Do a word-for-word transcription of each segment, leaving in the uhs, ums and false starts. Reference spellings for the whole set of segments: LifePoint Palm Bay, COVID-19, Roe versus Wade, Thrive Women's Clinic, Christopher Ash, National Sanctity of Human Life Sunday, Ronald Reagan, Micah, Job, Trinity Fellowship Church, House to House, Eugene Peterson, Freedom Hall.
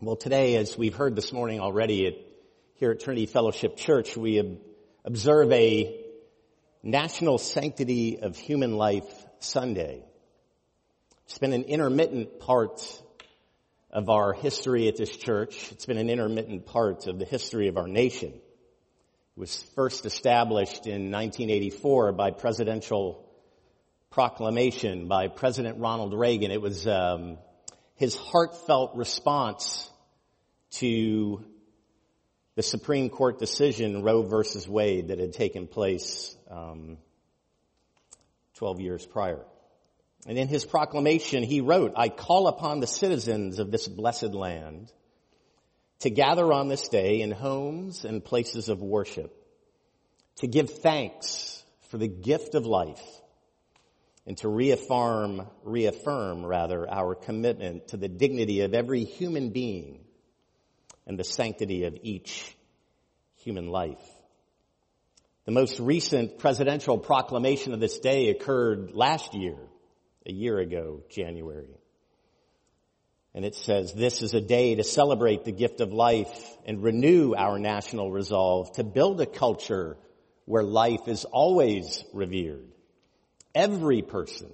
Well, today, as we've heard this morning already at, here at Trinity Fellowship Church, we ob- observe a National Sanctity of Human Life Sunday. It's been an intermittent part of our history at this church. It's been an intermittent part of the history of our nation. It was first established in nineteen eighty-four by presidential proclamation by President Ronald Reagan. It was um, his heartfelt response to the Supreme Court decision, Roe versus Wade, that had taken place um, twelve years prior. And in his proclamation, he wrote, "I call upon the citizens of this blessed land to gather on this day in homes and places of worship, to give thanks for the gift of life, and to reaffirm, reaffirm rather, our commitment to the dignity of every human being and the sanctity of each human life." The most recent presidential proclamation of this day occurred last year, a year ago, January. And it says, "This is a day to celebrate the gift of life and renew our national resolve to build a culture where life is always revered. Every person,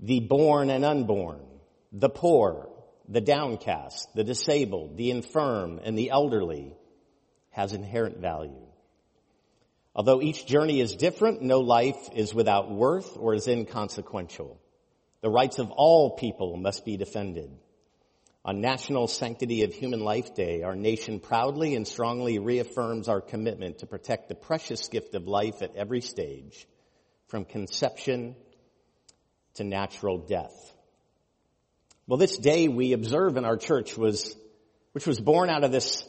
the born and unborn, the poor, the downcast, the disabled, the infirm, and the elderly, has inherent value. Although each journey is different, no life is without worth or is inconsequential. The rights of all people must be defended. On National Sanctity of Human Life Day, our nation proudly and strongly reaffirms our commitment to protect the precious gift of life at every stage, from conception to natural death." Well, this day we observe in our church was, which was born out of this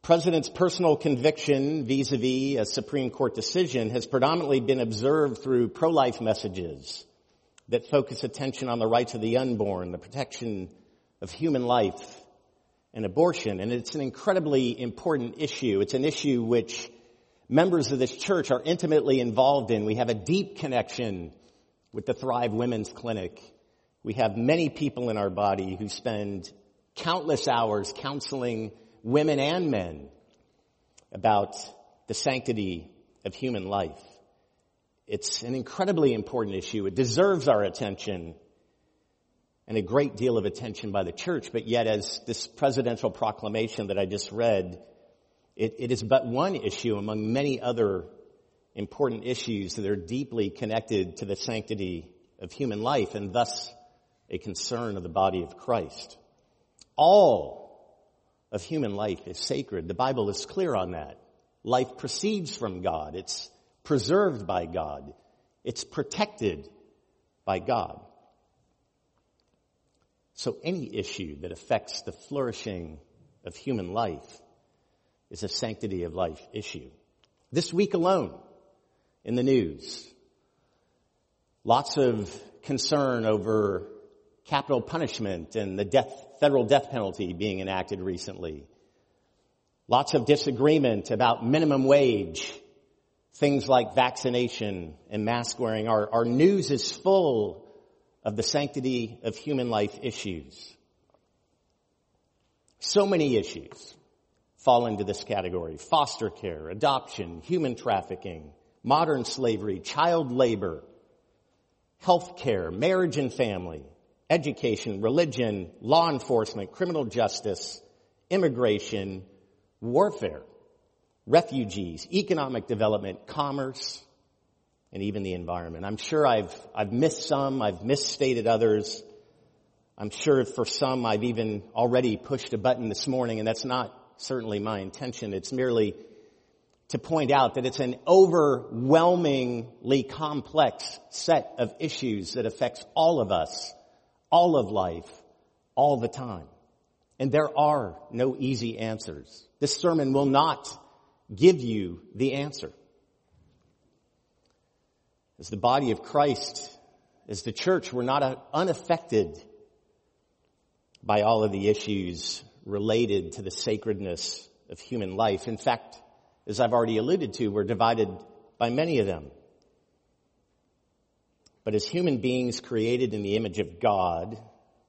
president's personal conviction vis-a-vis a Supreme Court decision, has predominantly been observed through pro-life messages that focus attention on the rights of the unborn, the protection of human life, and abortion. And it's an incredibly important issue. It's an issue which members of this church are intimately involved in. We have a deep connection with the Thrive Women's Clinic. We have many people in our body who spend countless hours counseling women and men about the sanctity of human life. It's an incredibly important issue. It deserves our attention and a great deal of attention by the church. But yet, as this presidential proclamation that I just read, It, it is but one issue among many other important issues that are deeply connected to the sanctity of human life and thus a concern of the body of Christ. All of human life is sacred. The Bible is clear on that. Life proceeds from God. It's preserved by God. It's protected by God. So any issue that affects the flourishing of human life is a sanctity of life issue. This week alone, in the news, lots of concern over capital punishment and the death, federal death penalty being enacted recently. Lots of disagreement about minimum wage, things like vaccination and mask wearing. Our, our news is full of the sanctity of human life issues. So many issues fall into this category: foster care, adoption, human trafficking, modern slavery, child labor, health care, marriage and family, education, religion, law enforcement, criminal justice, immigration, warfare, refugees, economic development, commerce, and even the environment. I'm sure I've I've missed some, I've misstated others. I'm sure for some I've even already pushed a button this morning, and that's not certainly my intention. It's merely to point out that it's an overwhelmingly complex set of issues that affects all of us, all of life, all the time. And there are no easy answers. This sermon will not give you the answer. As the body of Christ, as the church, we're not unaffected by all of the issues related to the sacredness of human life. In fact, as I've already alluded to, we're divided by many of them. But as human beings created in the image of God,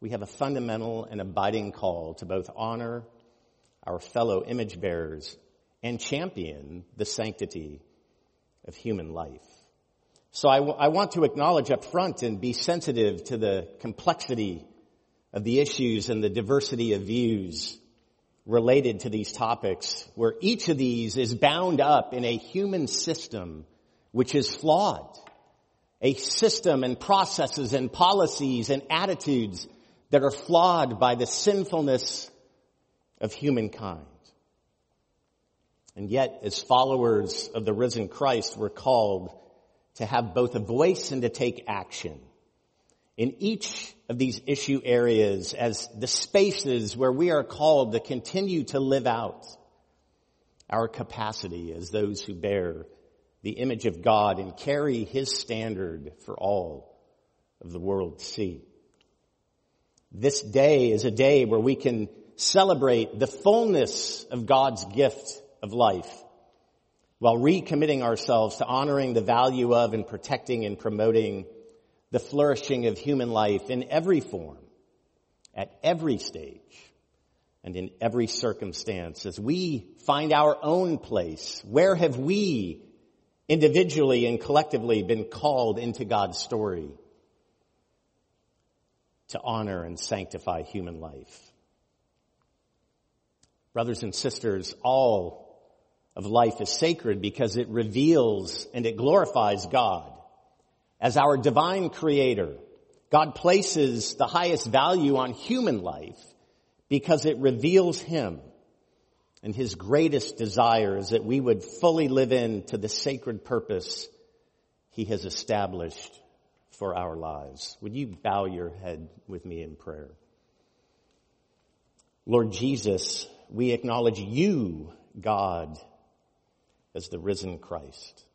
we have a fundamental and abiding call to both honor our fellow image bearers and champion the sanctity of human life. So I, w- I want to acknowledge up front and be sensitive to the complexity of the issues and the diversity of views related to these topics, where each of these is bound up in a human system which is flawed, a system and processes and policies and attitudes that are flawed by the sinfulness of humankind. And yet, as followers of the risen Christ, we're called to have both a voice and to take action in each of these issue areas as the spaces where we are called to continue to live out our capacity as those who bear the image of God and carry his standard for all of the world to see. This day is a day where we can celebrate the fullness of God's gift of life, while recommitting ourselves to honoring the value of and protecting and promoting the flourishing of human life in every form, at every stage, and in every circumstance, as we find our own place. Where have we individually and collectively been called into God's story to honor and sanctify human life? Brothers and sisters, all of life is sacred because it reveals and it glorifies God. As our divine creator, God places the highest value on human life because it reveals him. And his greatest desire is that we would fully live into the sacred purpose he has established for our lives. Would you bow your head with me in prayer? Lord Jesus, we acknowledge you, God, as the risen Christ.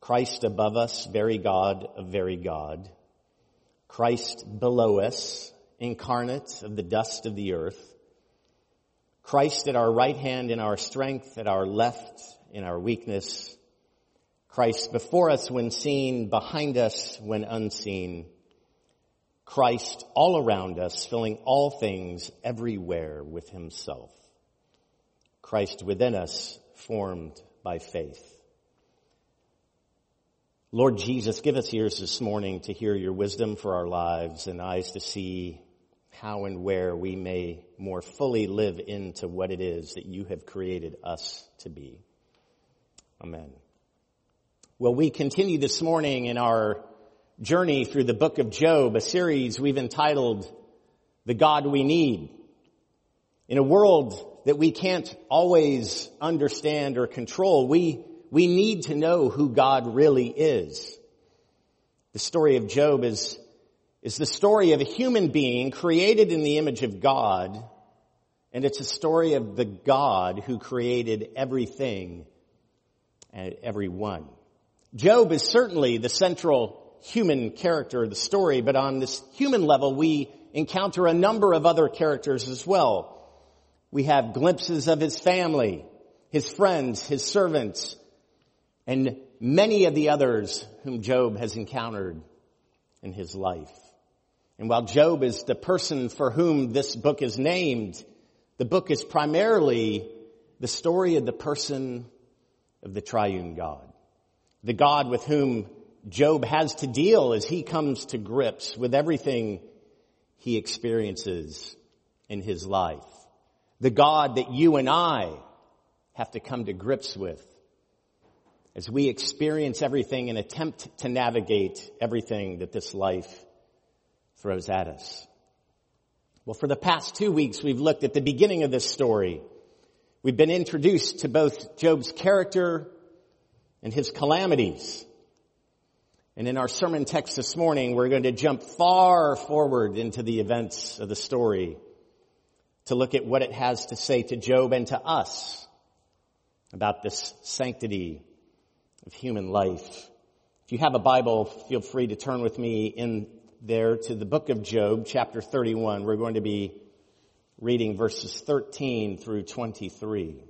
Christ above us, very God of very God. Christ below us, incarnate of the dust of the earth. Christ at our right hand in our strength, at our left in our weakness. Christ before us when seen, behind us when unseen. Christ all around us, filling all things everywhere with himself. Christ within us, formed by faith. Lord Jesus, give us ears this morning to hear your wisdom for our lives and eyes to see how and where we may more fully live into what it is that you have created us to be. Amen. Well, we continue this morning in our journey through the book of Job, a series we've entitled The God We Need. In a world that we can't always understand or control, we We need to know who God really is. The story of Job is, is the story of a human being created in the image of God, and it's a story of the God who created everything and everyone. Job is certainly the central human character of the story, but on this human level, we encounter a number of other characters as well. We have glimpses of his family, his friends, his servants, and many of the others whom Job has encountered in his life. And while Job is the person for whom this book is named, the book is primarily the story of the person of the triune God, the God with whom Job has to deal as he comes to grips with everything he experiences in his life, the God that you and I have to come to grips with as we experience everything and attempt to navigate everything that this life throws at us. Well, for the past two weeks, we've looked at the beginning of this story. We've been introduced to both Job's character and his calamities. And in our sermon text this morning, we're going to jump far forward into the events of the story to look at what it has to say to Job and to us about this sanctity of human life. If you have a Bible, feel free to turn with me in there to the book of Job, chapter thirty-one. We're going to be reading verses thirteen through twenty-three.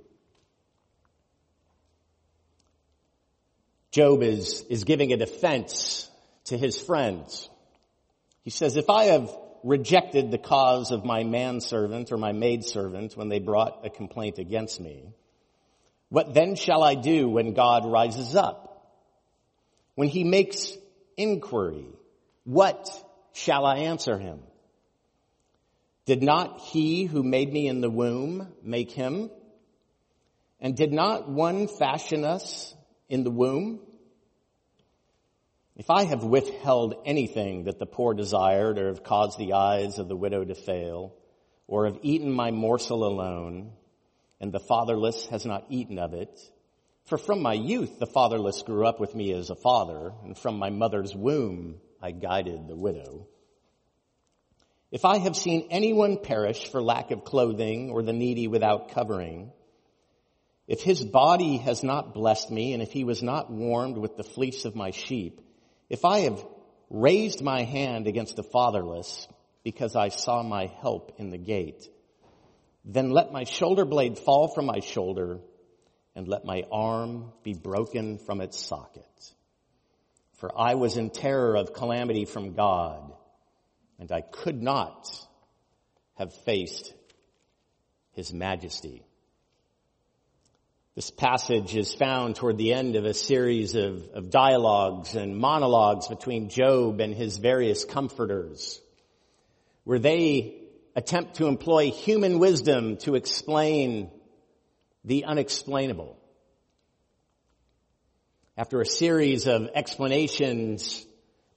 Job is, is giving a defense to his friends. He says, "If I have rejected the cause of my manservant or my maidservant when they brought a complaint against me. What then shall I do when God rises up? When he makes inquiry, what shall I answer him? Did not he who made me in the womb make him? And did not one fashion us in the womb? If I have withheld anything that the poor desired, or have caused the eyes of the widow to fail, or have eaten my morsel alone, and the fatherless has not eaten of it, for from my youth the fatherless grew up with me as a father, and from my mother's womb I guided the widow. If I have seen anyone perish for lack of clothing, or the needy without covering, if his body has not blessed me, and if he was not warmed with the fleece of my sheep, if I have raised my hand against the fatherless because I saw my help in the gate, then let my shoulder blade fall from my shoulder, and let my arm be broken from its socket. For I was in terror of calamity from God, and I could not have faced his majesty. This passage is found toward the end of a series of, of dialogues and monologues between Job and his various comforters, where they attempt to employ human wisdom to explain the unexplainable. After a series of explanations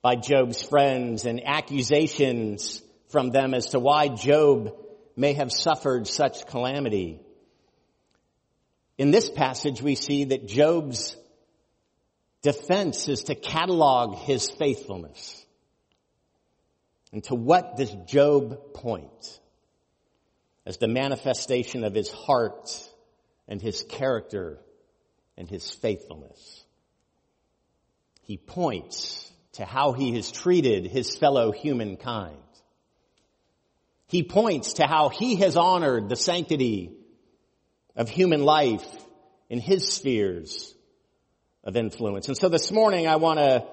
by Job's friends and accusations from them as to why Job may have suffered such calamity, in this passage, we see that Job's defense is to catalog his faithfulness. And to what does Job point? As the manifestation of his heart and his character and his faithfulness. He points to how he has treated his fellow humankind. He points to how he has honored the sanctity of human life in his spheres of influence. And so this morning I want to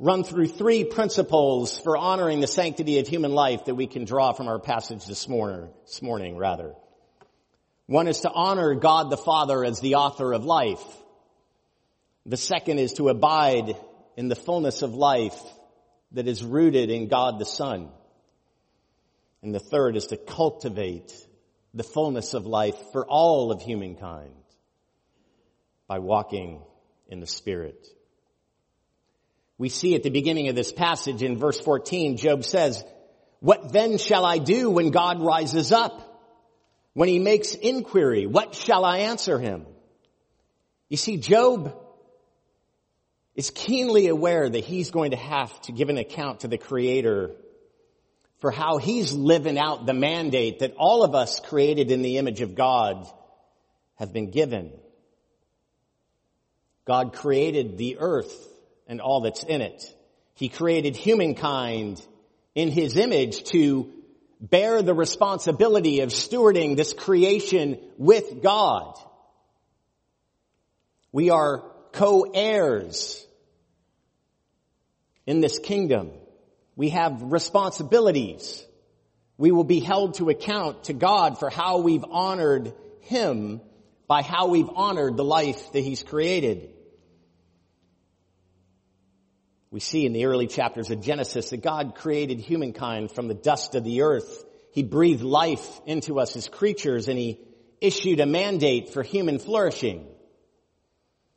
run through three principles for honoring the sanctity of human life that we can draw from our passage this morning, this morning rather. One is to honor God the Father as the author of life. The second is to abide in the fullness of life that is rooted in God the Son. And the third is to cultivate the fullness of life for all of humankind by walking in the Spirit. We see at the beginning of this passage in verse fourteen, Job says, "What then shall I do when God rises up? When he makes inquiry, what shall I answer him?" You see, Job is keenly aware that he's going to have to give an account to the Creator for how he's living out the mandate that all of us created in the image of God have been given. God created the earth and all that's in it. He created humankind in his image to bear the responsibility of stewarding this creation with God. We are co-heirs in this kingdom. We have responsibilities. We will be held to account to God for how we've honored him by how we've honored the life that he's created. We see in the early chapters of Genesis that God created humankind from the dust of the earth. He breathed life into us as creatures, and he issued a mandate for human flourishing.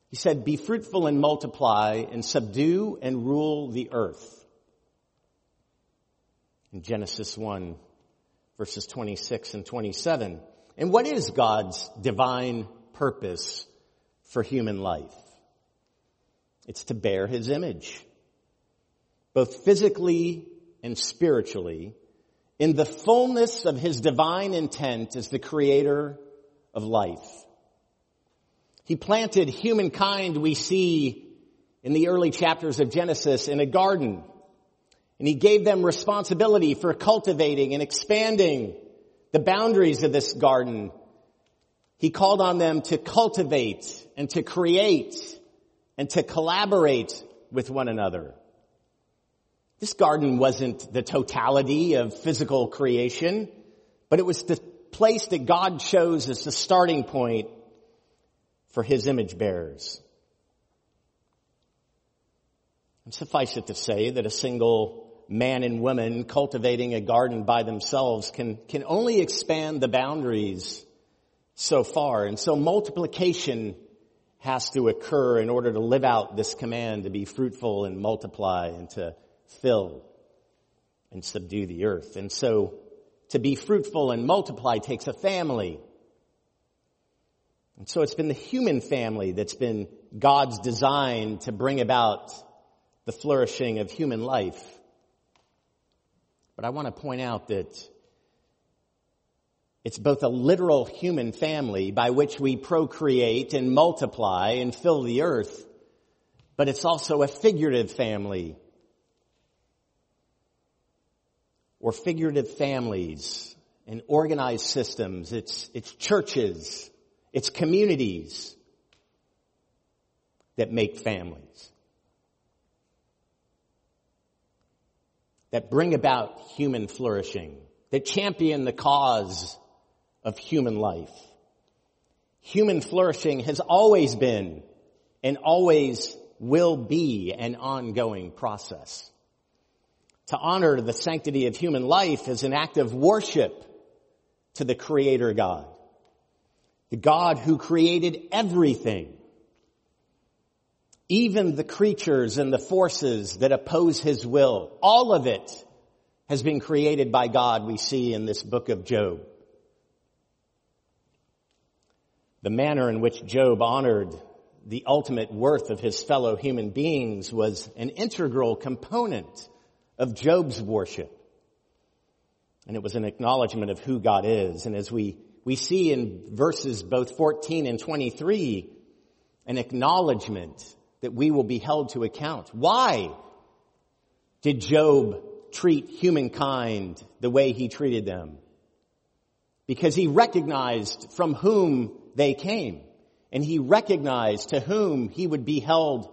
He said, "Be fruitful and multiply and subdue and rule the earth." In Genesis one, verses twenty-six and twenty-seven. And what is God's divine purpose for human life? It's to bear his image, both physically and spiritually, in the fullness of his divine intent as the creator of life. He planted humankind, we see in the early chapters of Genesis, in a garden. And he gave them responsibility for cultivating and expanding the boundaries of this garden. He called on them to cultivate and to create and to collaborate with one another. This garden wasn't the totality of physical creation, but it was the place that God chose as the starting point for his image bearers. And suffice it to say that a single man and woman cultivating a garden by themselves can, can only expand the boundaries so far. And so multiplication has to occur in order to live out this command to be fruitful and multiply and to fill and subdue the earth. And so to be fruitful and multiply takes a family. And so it's been the human family that's been God's design to bring about the flourishing of human life. But I want to point out that it's both a literal human family by which we procreate and multiply and fill the earth, but it's also a figurative family or figurative families and organized systems. It's, it's churches, it's communities that make families, that bring about human flourishing, that champion the cause of human life. Human flourishing has always been and always will be an ongoing process. To honor the sanctity of human life is an act of worship to the Creator God, the God who created everything, even the creatures and the forces that oppose his will. All of it has been created by God, we see in this book of Job. The manner in which Job honored the ultimate worth of his fellow human beings was an integral component of Job's worship. And it was an acknowledgement of who God is. And as we, we see in verses both fourteen and twenty-three, an acknowledgement that we will be held to account. Why did Job treat humankind the way he treated them? Because he recognized from whom they came, and he recognized to whom he would be held,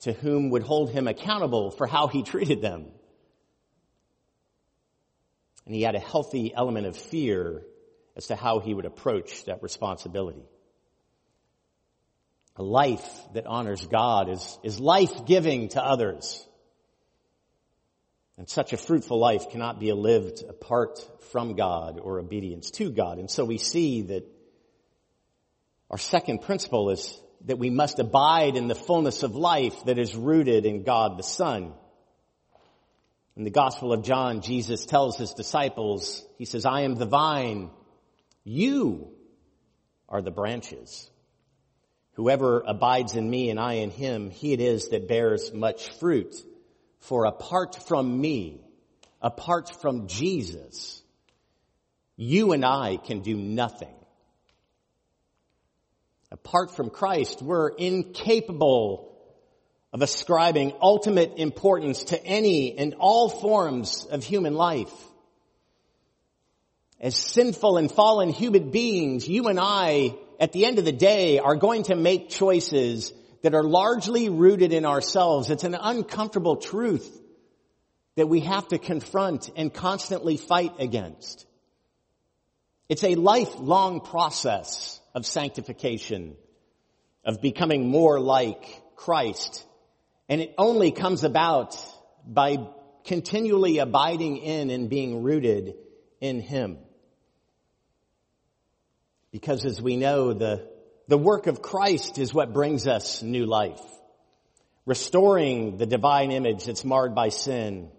to whom would hold him accountable for how he treated them. And he had a healthy element of fear as to how he would approach that responsibility. A life that honors God is, is life-giving to others. And such a fruitful life cannot be lived apart from God or obedience to God. And so we see that our second principle is that we must abide in the fullness of life that is rooted in God the Son. In the Gospel of John, Jesus tells his disciples, he says, "I am the vine, you are the branches. Whoever abides in me and I in him, he it is that bears much fruit. For apart from me, apart from Jesus, you and I can do nothing." Apart from Christ, we're incapable of ascribing ultimate importance to any and all forms of human life. As sinful and fallen human beings, you and I, at the end of the day, are going to make choices that are largely rooted in ourselves. It's an uncomfortable truth that we have to confront and constantly fight against. It's a lifelong process of sanctification, of becoming more like Christ. And it only comes about by continually abiding in and being rooted in him. Because as we know, the, the work of Christ is what brings us new life, restoring the divine image that's marred by sin,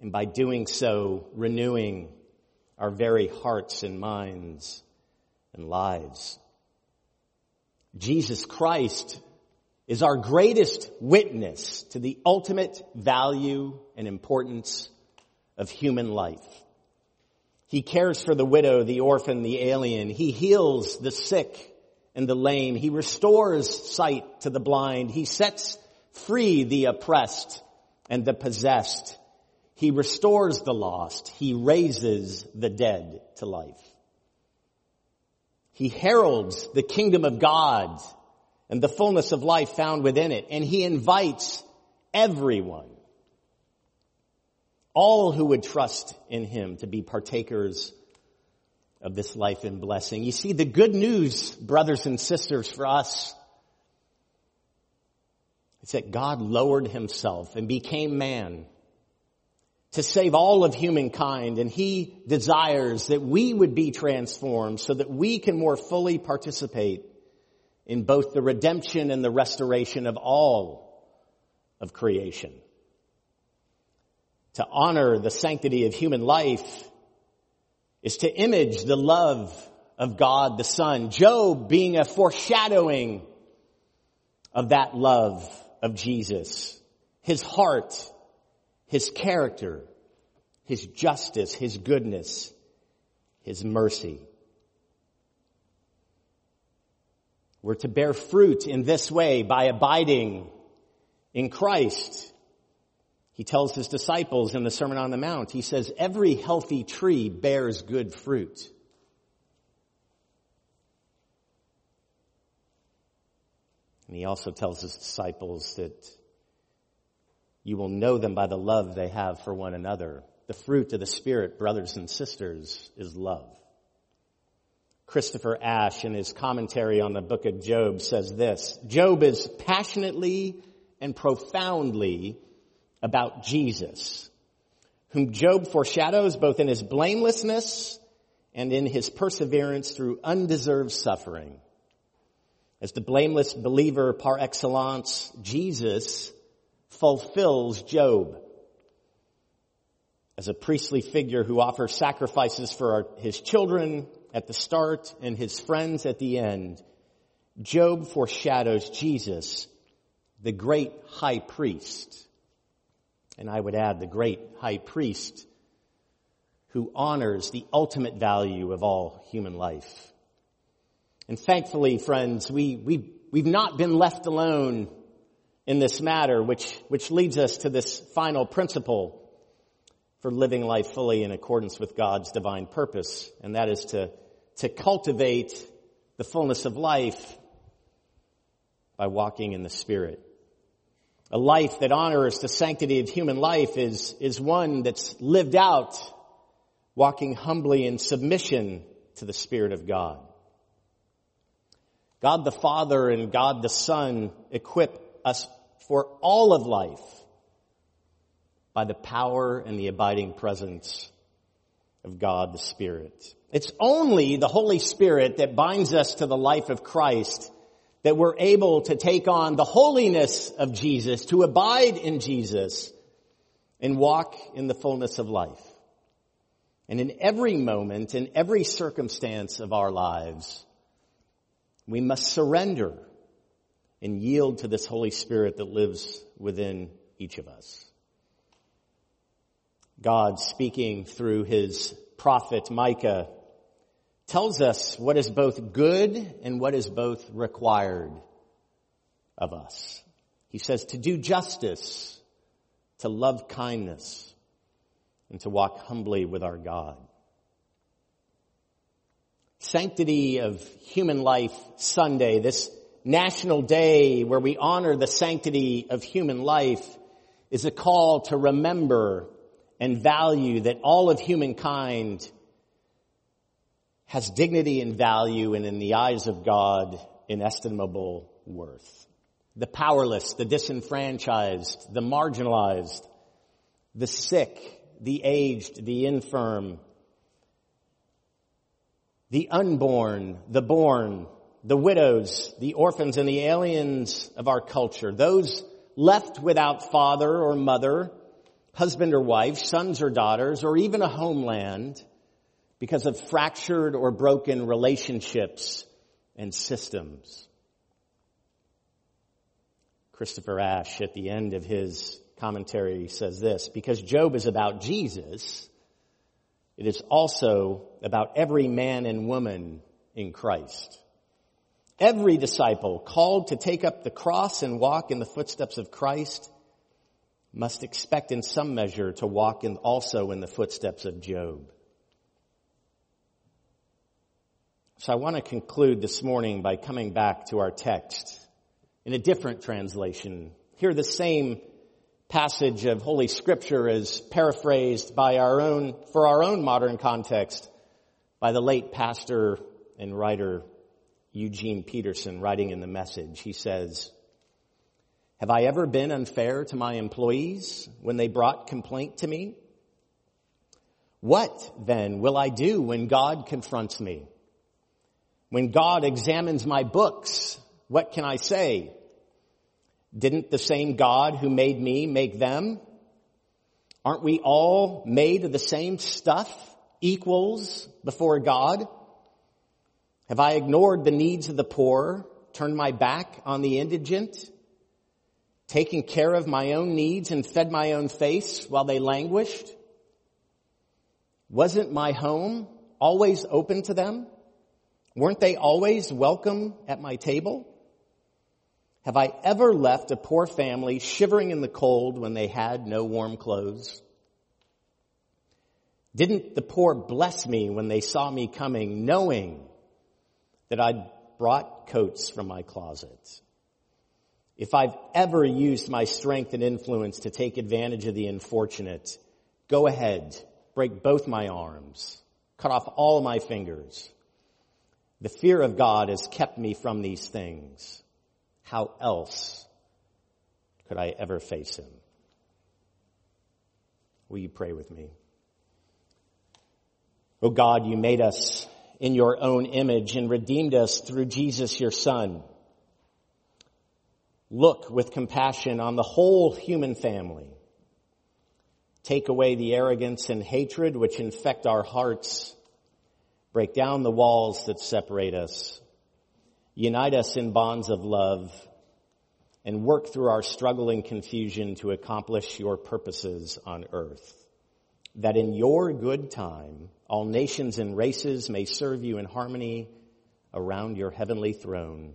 and by doing so, renewing our very hearts and minds and lives. Jesus Christ is our greatest witness to the ultimate value and importance of human life. He cares for the widow, the orphan, the alien. He heals the sick and the lame. He restores sight to the blind. He sets free the oppressed and the possessed. He restores the lost. He raises the dead to life. He heralds the kingdom of God and the fullness of life found within it. And he invites everyone, all who would trust in him to be partakers of this life and blessing. You see, the good news, brothers and sisters, for us, is that God lowered himself and became man to save all of humankind, and he desires that we would be transformed so that we can more fully participate in both the redemption and the restoration of all of creation. To honor the sanctity of human life is to image the love of God the Son. Job being a foreshadowing of that love of Jesus, his heart, his character, his justice, his goodness, his mercy. We're to bear fruit in this way by abiding in Christ. He tells his disciples in the Sermon on the Mount, he says, every healthy tree bears good fruit. And he also tells his disciples that you will know them by the love they have for one another. The fruit of the Spirit, brothers and sisters, is love. Christopher Ash, in his commentary on the book of Job, says this: Job is passionately and profoundly about Jesus, whom Job foreshadows both in his blamelessness and in his perseverance through undeserved suffering. As the blameless believer par excellence, Jesus fulfills Job. As a priestly figure who offers sacrifices for our, his children at the start and his friends at the end, Job foreshadows Jesus, the great high priest. And I would add, the great high priest who honors the ultimate value of all human life. And thankfully, friends, we, we, we've not been left alone in this matter, which, which leads us to this final principle for living life fully in accordance with God's divine purpose, and that is to, to cultivate the fullness of life by walking in the Spirit. A life that honors the sanctity of human life is, is one that's lived out, walking humbly in submission to the Spirit of God. God the Father and God the Son equip us for all of life by the power and the abiding presence of God the Spirit. It's only the Holy Spirit that binds us to the life of Christ that we're able to take on the holiness of Jesus, to abide in Jesus, and walk in the fullness of life. And in every moment, in every circumstance of our lives, we must surrender and yield to this Holy Spirit that lives within each of us. God, speaking through his prophet Micah, tells us what is both good and what is both required of us. He says to do justice, to love kindness, and to walk humbly with our God. Sanctity of Human Life Sunday, this national day where we honor the sanctity of human life, is a call to remember and value that all of humankind has dignity and value, and in the eyes of God, inestimable worth. The powerless, the disenfranchised, the marginalized, the sick, the aged, the infirm, the unborn, the born, the widows, the orphans, and the aliens of our culture, those left without father or mother, husband or wife, sons or daughters, or even a homeland because of fractured or broken relationships and systems. Christopher Ash, at the end of his commentary, says this: because Job is about Jesus, it is also about every man and woman in Christ. Every disciple called to take up the cross and walk in the footsteps of Christ must expect in some measure to walk in also in the footsteps of Job. So I want to conclude this morning by coming back to our text in a different translation. Here the same passage of Holy Scripture is paraphrased by our own, for our own modern context, by the late pastor and writer Eugene Peterson, writing in The Message. He says, "Have I ever been unfair to my employees when they brought complaint to me? What, then, will I do when God confronts me? When God examines my books, what can I say? Didn't the same God who made me make them? Aren't we all made of the same stuff, equals before God? Have I ignored the needs of the poor, turned my back on the indigent, taken care of my own needs and fed my own face while they languished? Wasn't my home always open to them? Weren't they always welcome at my table? Have I ever left a poor family shivering in the cold when they had no warm clothes? Didn't the poor bless me when they saw me coming, knowing that I'd brought coats from my closet? If I've ever used my strength and influence to take advantage of the unfortunate, go ahead, break both my arms, cut off all my fingers. The fear of God has kept me from these things. How else could I ever face him?" Will you pray with me? Oh God, you made us in your own image and redeemed us through Jesus, your Son. Look with compassion on the whole human family. Take away the arrogance and hatred which infect our hearts. Break down the walls that separate us. Unite us in bonds of love, and work through our struggle and confusion to accomplish your purposes on earth, that in your good time, all nations and races may serve you in harmony around your heavenly throne.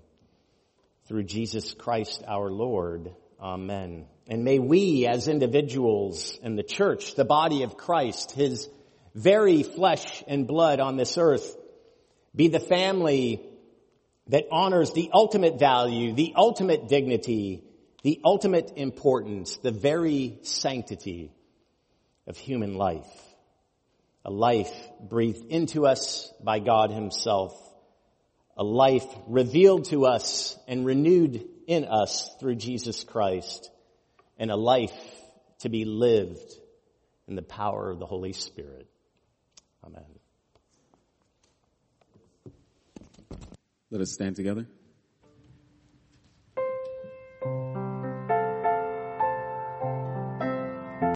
Through Jesus Christ our Lord. Amen. And may we as individuals in the church, the body of Christ, his very flesh and blood on this earth, be the family that honors the ultimate value, the ultimate dignity, the ultimate importance, the very sanctity of human life. A life breathed into us by God himself. A life revealed to us and renewed in us through Jesus Christ, and a life to be lived in the power of the Holy Spirit. Amen. Let us stand together.